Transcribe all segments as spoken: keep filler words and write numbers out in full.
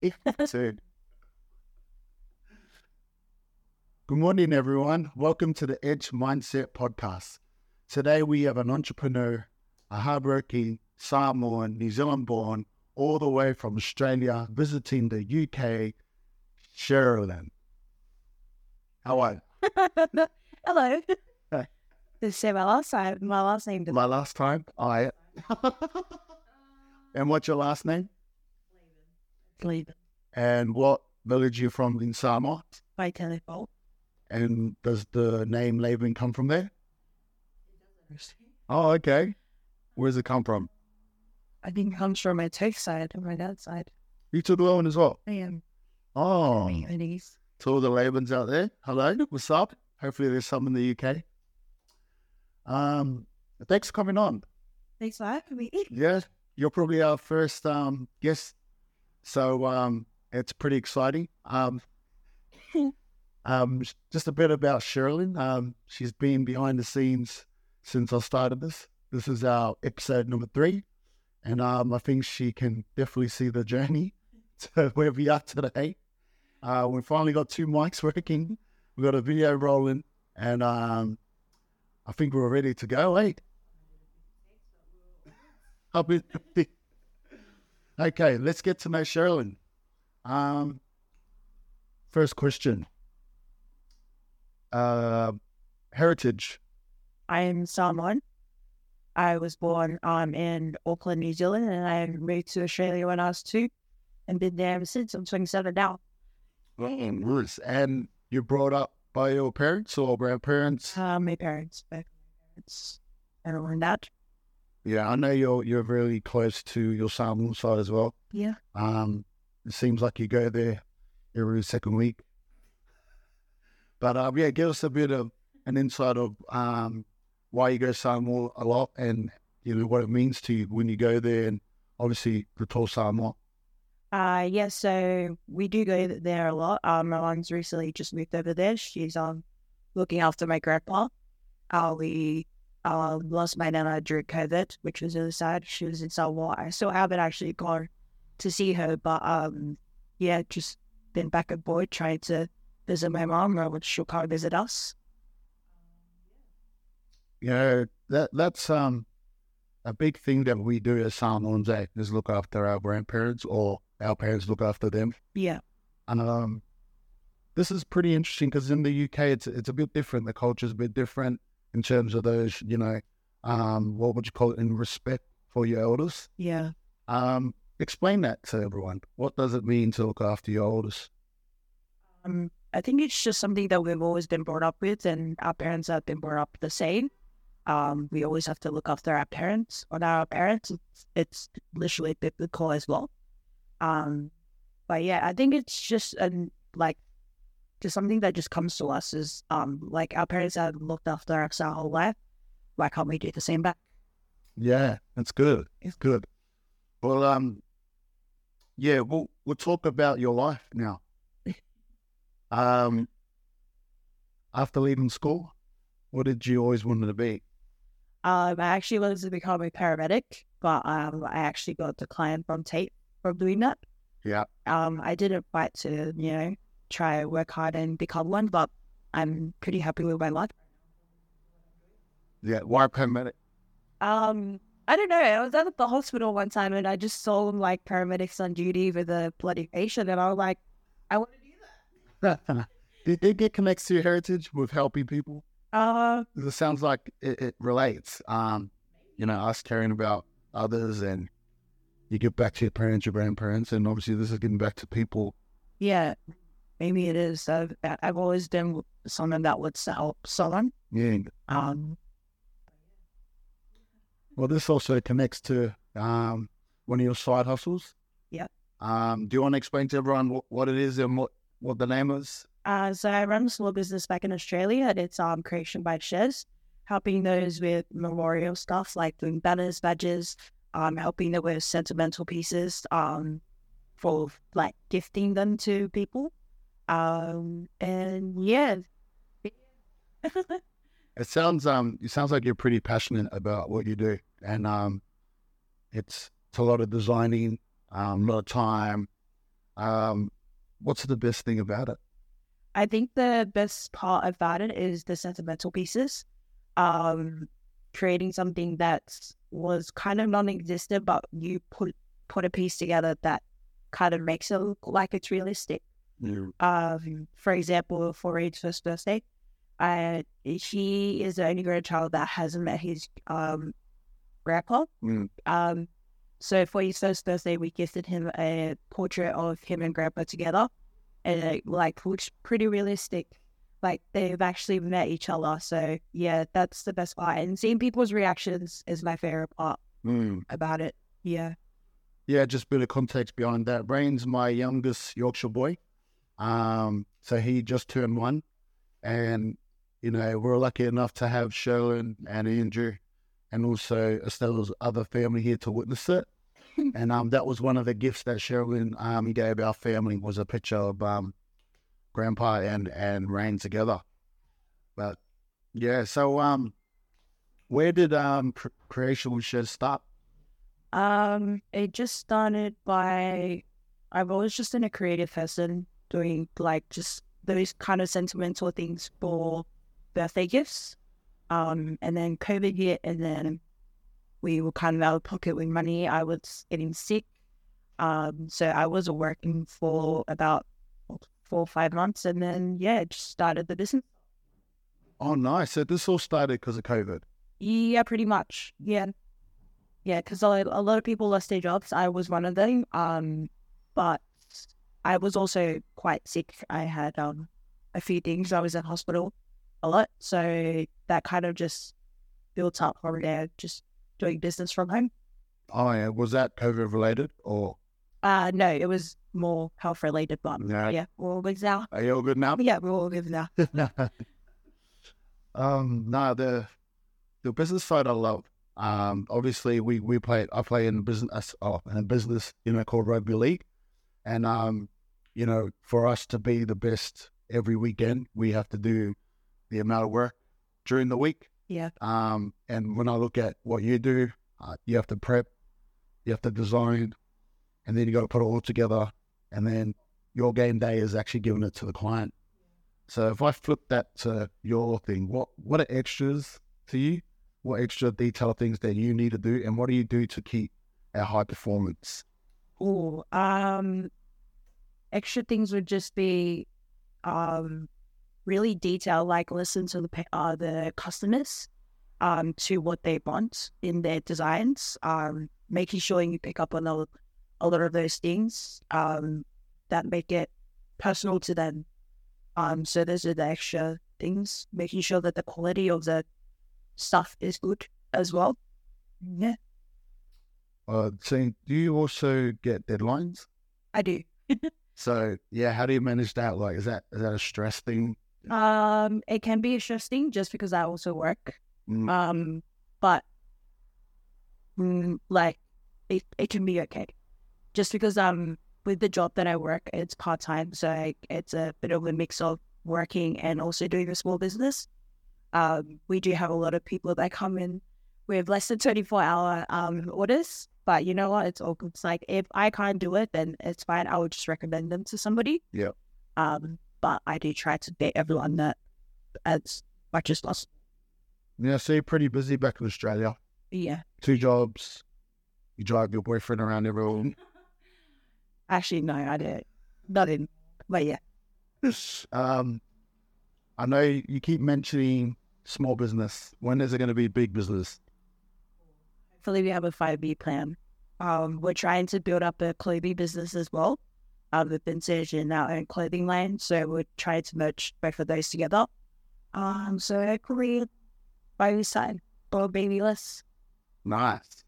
Good morning, everyone. Welcome to the Edge Mindset Podcast. Today we have an entrepreneur, a hardworking Samoan, New Zealand-born, all the way from Australia, visiting the U K, Sheralynn. How are you? Hello. Hey. This is my last time. My last name. My last time. I. And what's your last name? Laban. And what village are you from in Samoa? By Telefo. And does the name Laban come from there? Oh, okay. Where does it come from? I think it comes from my Turk side and my dad's side. You took Laban as well? I am. Oh. To all the Labans out there, hello, what's up? Hopefully there's some in the U K. Um, Thanks for coming on. Thanks for having me. Yeah, you're probably our first um guest. So um, it's pretty exciting. Um, um, just a bit about Sheralynn. Um, she's been behind the scenes since I started this. This is our episode number three. And um, I think she can definitely see the journey to where we are today. Uh, we finally got two mics working. We got a video rolling. And um, I think we're ready to go, eh? I'll be... Okay, let's get to know Sheralynn. Um, first question. Uh, heritage. I am Samoan. I was born um, in Auckland, New Zealand, and I moved to Australia when I was two and been there ever since. I'm twenty-seven now. Nice. And you're brought up by your parents or grandparents? Uh, my parents. My parents. I don't learn that. Yeah, I know you're you're really close to your Samoan side as well. Yeah. Um, it seems like you go there every second week. But uh, yeah, give us a bit of an insight of um, why you go Samoa a lot and you know what it means to you when you go there, and obviously the tall Samoa. Uh, yeah, so we do go there a lot. Um, my mom's recently just moved over there. She's um looking after my grandpa. Uh, we... I uh, lost my nana during COVID, which was the other side. She was in Samoa. I still haven't actually gone to see her, but um, yeah, just been back and forth trying to visit my mom, or she'll come visit us. You know, that that's um a big thing that we do as Samoans, eh, is look after our grandparents, or our parents look after them. Yeah. And um, this is pretty interesting because in the U K, it's it's a bit different. The culture's a bit different. In terms of those, you know, um, what would you call it, in respect for your elders? Yeah. Um, explain that to everyone. What does it mean to look after your elders? Um, I think it's just something that we've always been brought up with, and our parents have been brought up the same. Um, we always have to look after our parents. On our parents, it's, it's literally biblical as well. Um, but yeah, I think it's just an, like, just something that just comes to us is, um, like, our parents have looked after us our whole life. Why can't we do the same back? Yeah, that's good. It's good. Well, um, yeah, we'll, we'll talk about your life now. um, after leaving school, what did you always want to be? Um, I actually wanted to become a paramedic, but um, I actually got declined from TAFE from doing that. Yeah. Um, I didn't fight to, you know, try work hard and become one, but I'm pretty happy with my life. Yeah, why paramedic? Um, I don't know. I was at the hospital one time and I just saw them, like, paramedics on duty with a bloody patient, and I was like, I want to do that. Did it get connects to your heritage with helping people? Uh, it sounds like it, it relates. Um, you know, us caring about others, and you get back to your parents, your grandparents, and obviously this is getting back to people. Yeah. Maybe it is. I've, I've always done something that would help someone. Yeah. Um, well, this also connects to um, one of your side hustles. Yeah. Um, do you want to explain to everyone what, what it is and what, what the name is? Uh, so I run a small business back in Australia, and it's um, Creation by Shez, helping those with memorial stuff, like doing banners, badges, um, helping them with sentimental pieces, um, for, like, gifting them to people. Um, and yeah. It sounds, um, it sounds like you're pretty passionate about what you do. And, um, it's, it's a lot of designing, um, a lot of time, Um, what's the best thing about it? I think the best part about it is the sentimental pieces. Um, creating something that was kind of non-existent, but you put put a piece together that kind of makes it look like it's realistic. Yeah. Um, for example, for Reed's first birthday, I, she is the only grandchild that hasn't met his um, grandpa. Mm. Um, so for his first birthday, we gifted him a portrait of him and grandpa together, and it like looks pretty realistic. Like they've actually met each other. So yeah, that's the best part. And seeing people's reactions is my favorite part mm. about it. Yeah. Yeah, just a bit of context behind that. Rain's my youngest Yorkshire boy. Um, so he just turned one. And, you know, we're lucky enough to have Sheralynn and Andrew and also Estella's other family here to witness it. And um, that was one of the gifts that Sheralynn um, gave our family, was a picture of um, Grandpa and, and Rain together. But, yeah, so um, where did um, P- Creation with Shez start? Um, it just started by, I've always just been a creative person, doing like just those kind of sentimental things for birthday gifts. Um, and then COVID hit, and then we were kind of out of pocket with money. I was getting sick. Um, so I was working for about four or five months, and then, yeah, it just started the business. Oh, nice. So this all started because of COVID? Yeah, pretty much. Yeah. Yeah, because a lot of people lost their jobs. I was one of them. Um, but I was also quite sick. I had um, a few things. I was in hospital a lot. So that kind of just built up over there, just doing business from home. Oh, yeah. Was that COVID related or? Uh, no, it was more health related, but no. Yeah, we're all good now. Are you all good now? Yeah, we're all good now. um, no, the the business side I love. Um, obviously we, we play, I play in business, oh, in a business, you know, called Rugby League. And, um, you know, for us to be the best every weekend, we have to do the amount of work during the week. Yeah. Um, and when I look at what you do, uh, you have to prep, you have to design, and then you got to put it all together. And then your game day is actually giving it to the client. So if I flip that to your thing, what, what are extras to you? What extra detail things that you need to do? And what do you do to keep our high performance? Oh, um, extra things would just be um, really detailed, like listen to the uh, the customers um, to what they want in their designs, um, making sure you pick up on a, a lot of those things um, that make it personal to them. Um, so those are the extra things, making sure that the quality of the stuff is good as well. Yeah. Uh, so do you also get deadlines? I do. So yeah, how do you manage that? Like, is that is that a stress thing? Um, it can be a stress thing just because I also work. Mm. Um, but mm, like it, it can be okay, just because um with the job that I work, it's part time, so I, it's a bit of a mix of working and also doing a small business. Um, we do have a lot of people that come in with less than twenty-four hour um orders. But you know what? It's all good. It's like, if I can't do it, then it's fine. I would just recommend them to somebody. Yeah. Um, but I do try to get everyone that as much as possible. Yeah, so you're pretty busy back in Australia. Yeah. Two jobs. You drive your boyfriend around everyone. Actually, no, I don't. Nothing. But yeah. Um, I know you keep mentioning small business. When is it going to be big business? Hopefully we have a five-year plan. Um, we're trying to build up a clothing business as well. Um, we've been searching our own clothing line, so we're trying to merge both of those together. Um, so hopefully by this time, or maybe less. Nice.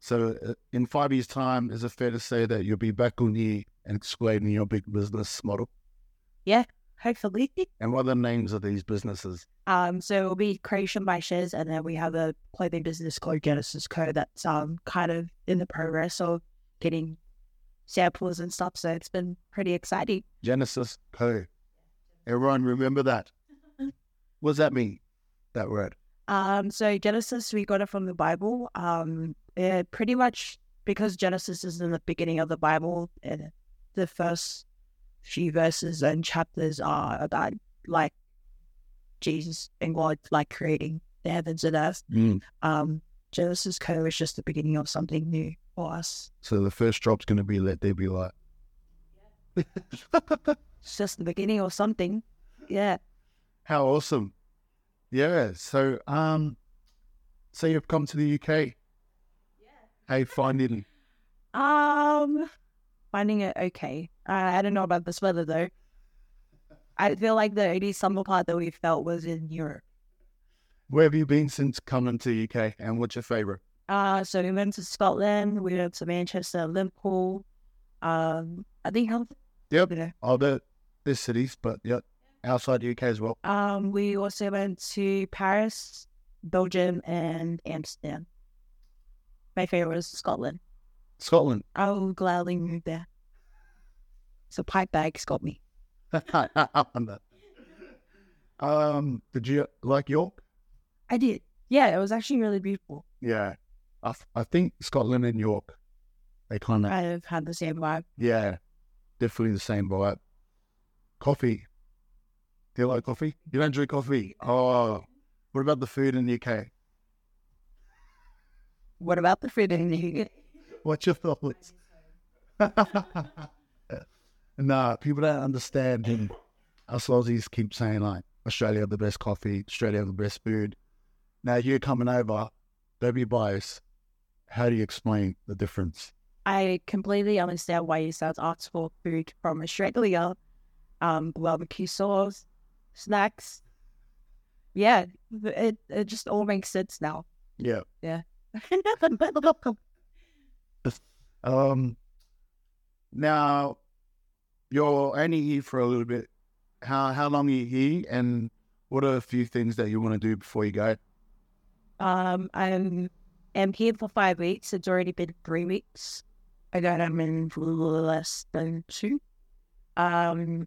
So in five years' time, is it fair to say that you'll be back on here and explaining your big business model? Yeah, hopefully. And what are the names of these businesses? Um, so it'll be Creation by Shez, and then we have a clothing business called Genesis Co. that's um kind of in the progress of getting samples and stuff. So it's been pretty exciting. Genesis Co. Everyone remember that. What does that mean? That word. Um, so Genesis, we got it from the Bible. Um, it pretty much, because Genesis is in the beginning of the Bible, and the first few verses and chapters are about, like, Jesus and God, like, creating the heavens and earth. Mm. Um, Genesis Co. is just the beginning of something new for us. So the first drop's going to be Let There Be Light. Yeah. It's just the beginning of something. Yeah. How awesome. Yeah. So, um, so you've come to the U K. Yeah. How you finding it? Um, finding it okay. Uh, I don't know about this weather though. I feel like the only summer part that we felt was in Europe. Where have you been since coming to the U K, and what's your favourite? Uh, so we went to Scotland, we went to Manchester, Liverpool, um, I think Health. Yep, you know. All the, the cities, but yep, outside the U K as well. Um, we also went to Paris, Belgium, and Amsterdam. My favourite was Scotland. Scotland? I will gladly move there. So pipe bags got me. um, did you like York? I did. Yeah, it was actually really beautiful. Yeah. I, th- I think Scotland and York, they kind of... I've had the same vibe. Yeah, definitely the same vibe. Coffee. Do you like coffee? You don't drink coffee? Oh. What about the food in the U K? What about the food in the U K? What's your thoughts? Nah, people don't understand him. Us Aussies keep saying, like, Australia have the best coffee, Australia have the best food. Now, you're coming over, don't be biased. How do you explain the difference? I completely understand why you start asking for food from Australia. Um, barbecue sauce, snacks. Yeah, it, it just all makes sense now. Yeah. Yeah. um, now... You're only here for a little bit. How how long are you here, and what are a few things that you want to do before you go? Um, I'm I'm here for five weeks. It's already been three weeks. I got I'm in for less than two. Um,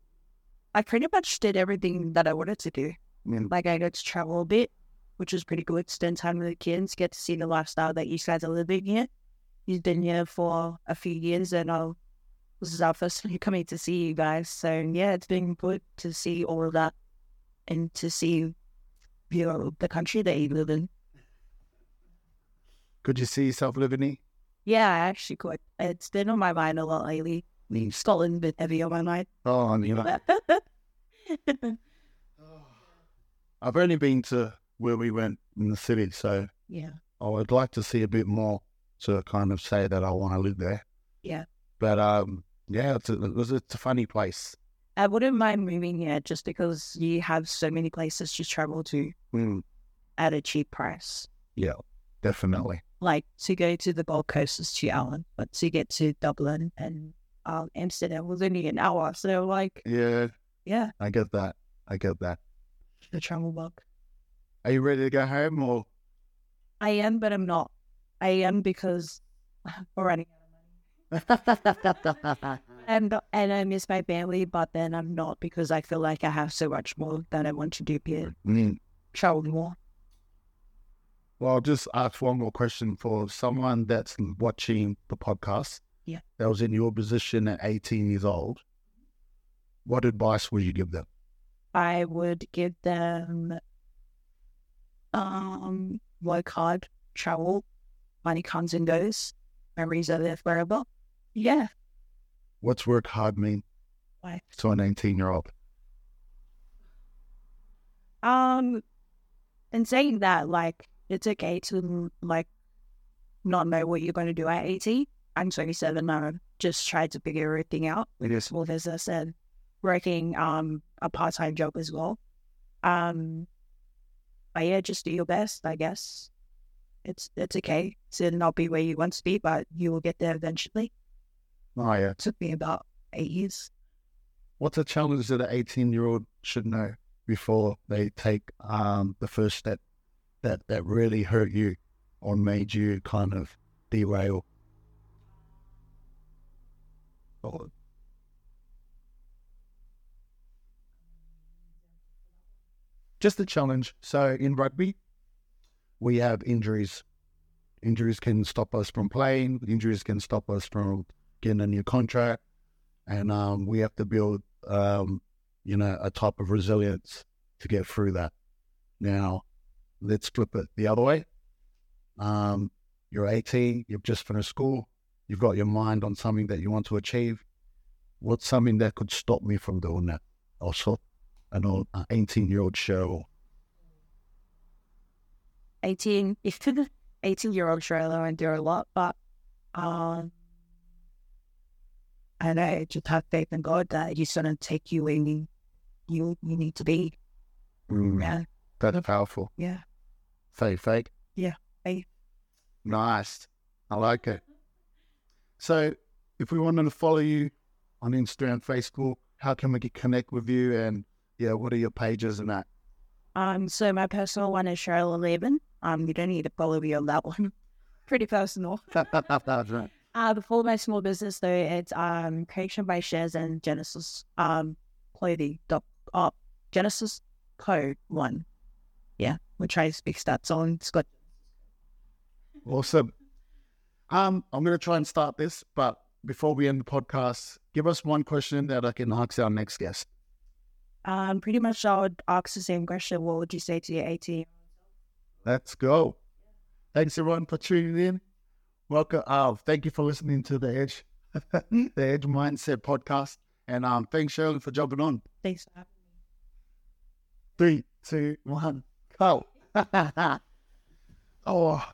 I pretty much did everything that I wanted to do. Yeah. Like, I got to travel a bit, which was pretty good. Spend time with the kids, get to see the lifestyle that you guys are living here. You've been here for a few years, and I'll. This is our first time coming to see you guys. So, yeah, it's been good to see all of that and to see, you know, the country that you live in. Could you see yourself living here? Yeah, I actually could. It's been on my mind a lot lately. Mm. Scotland's been heavy on my mind. Oh, I mean, like... I've only been to where we went in the city, so yeah, I would like to see a bit more to kind of say that I want to live there. Yeah. But, um, yeah, it's a, it's a funny place. I wouldn't mind moving here just because you have so many places to travel to mm. at a cheap price. Yeah, definitely. Like, to go to the Gold Coast is two hours, but to get to Dublin and um, Amsterdam was only an hour. So, like... Yeah. Yeah. I get that. I get that. The travel bug. Are you ready to go home, or...? I am, but I'm not. I am because... already. I'm not, and I miss my family, but then I'm not, because I feel like I have so much more that I want to do here. Mm. Travel more. Well, I'll just ask one more question for someone that's watching the podcast. Yeah. That was in your position at eighteen years old. What advice would you give them? I would give them um, work hard, travel, money comes and goes, memories are there forever. Yeah. What's work hard mean Why? to an eighteen-year-old? Um, in saying that, like, it's okay to, like, not know what you're going to do at eighteen. I'm twenty-seven now. I've just tried to figure everything out. It is. Well, as I said, working um a part-time job as well. Um, but yeah, just do your best, I guess. It's it's okay to not be where you want to be, but you will get there eventually. Oh, yeah. It took me about eight years. What's a challenge that an eighteen-year-old should know before they take um, the first step that, that really hurt you or made you kind of derail? Oh. Just a challenge. So in rugby, we have injuries. Injuries can stop us from playing. Injuries can stop us from getting a new contract. And um, we have to build, um, you know, a type of resilience to get through that. Now, let's flip it the other way. Um, you're eighteen, you've just finished school, you've got your mind on something that you want to achieve. What's something that could stop me from doing that? Also, an old eighteen-year-old Cheryl. eighteen, if to the eighteen-year-old Cheryl, I do a lot, but um, I know, just have faith in God that He's going to take you where you, you you need to be. Mm, yeah. That's powerful. Yeah. Faith, faith. Yeah, faith. Nice. I like it. So, if we wanted to follow you on Instagram, Facebook, how can we connect with you? And yeah, what are your pages and that? Um, so my personal one is Sheralynn Laban. Um, you don't need to follow me on that one. Pretty personal. Right. Uh, before my small business though, it's um Creation by Shez and Genesis um clothing dot uh, Genesis Co. one. Yeah, which I speak stats on. It's got awesome. Um, I'm gonna try and start this, but before we end the podcast, give us one question that I can ask our next guest. Um, pretty much I would ask the same question. What would you say to your eighteen? Let's go. Thanks everyone for tuning in. Welcome. Uh, thank you for listening to the Edge, the Edge Mindset Podcast. And um, thanks Sheralynn for jumping on. Thanks for having me. Three, two, one, go. Oh.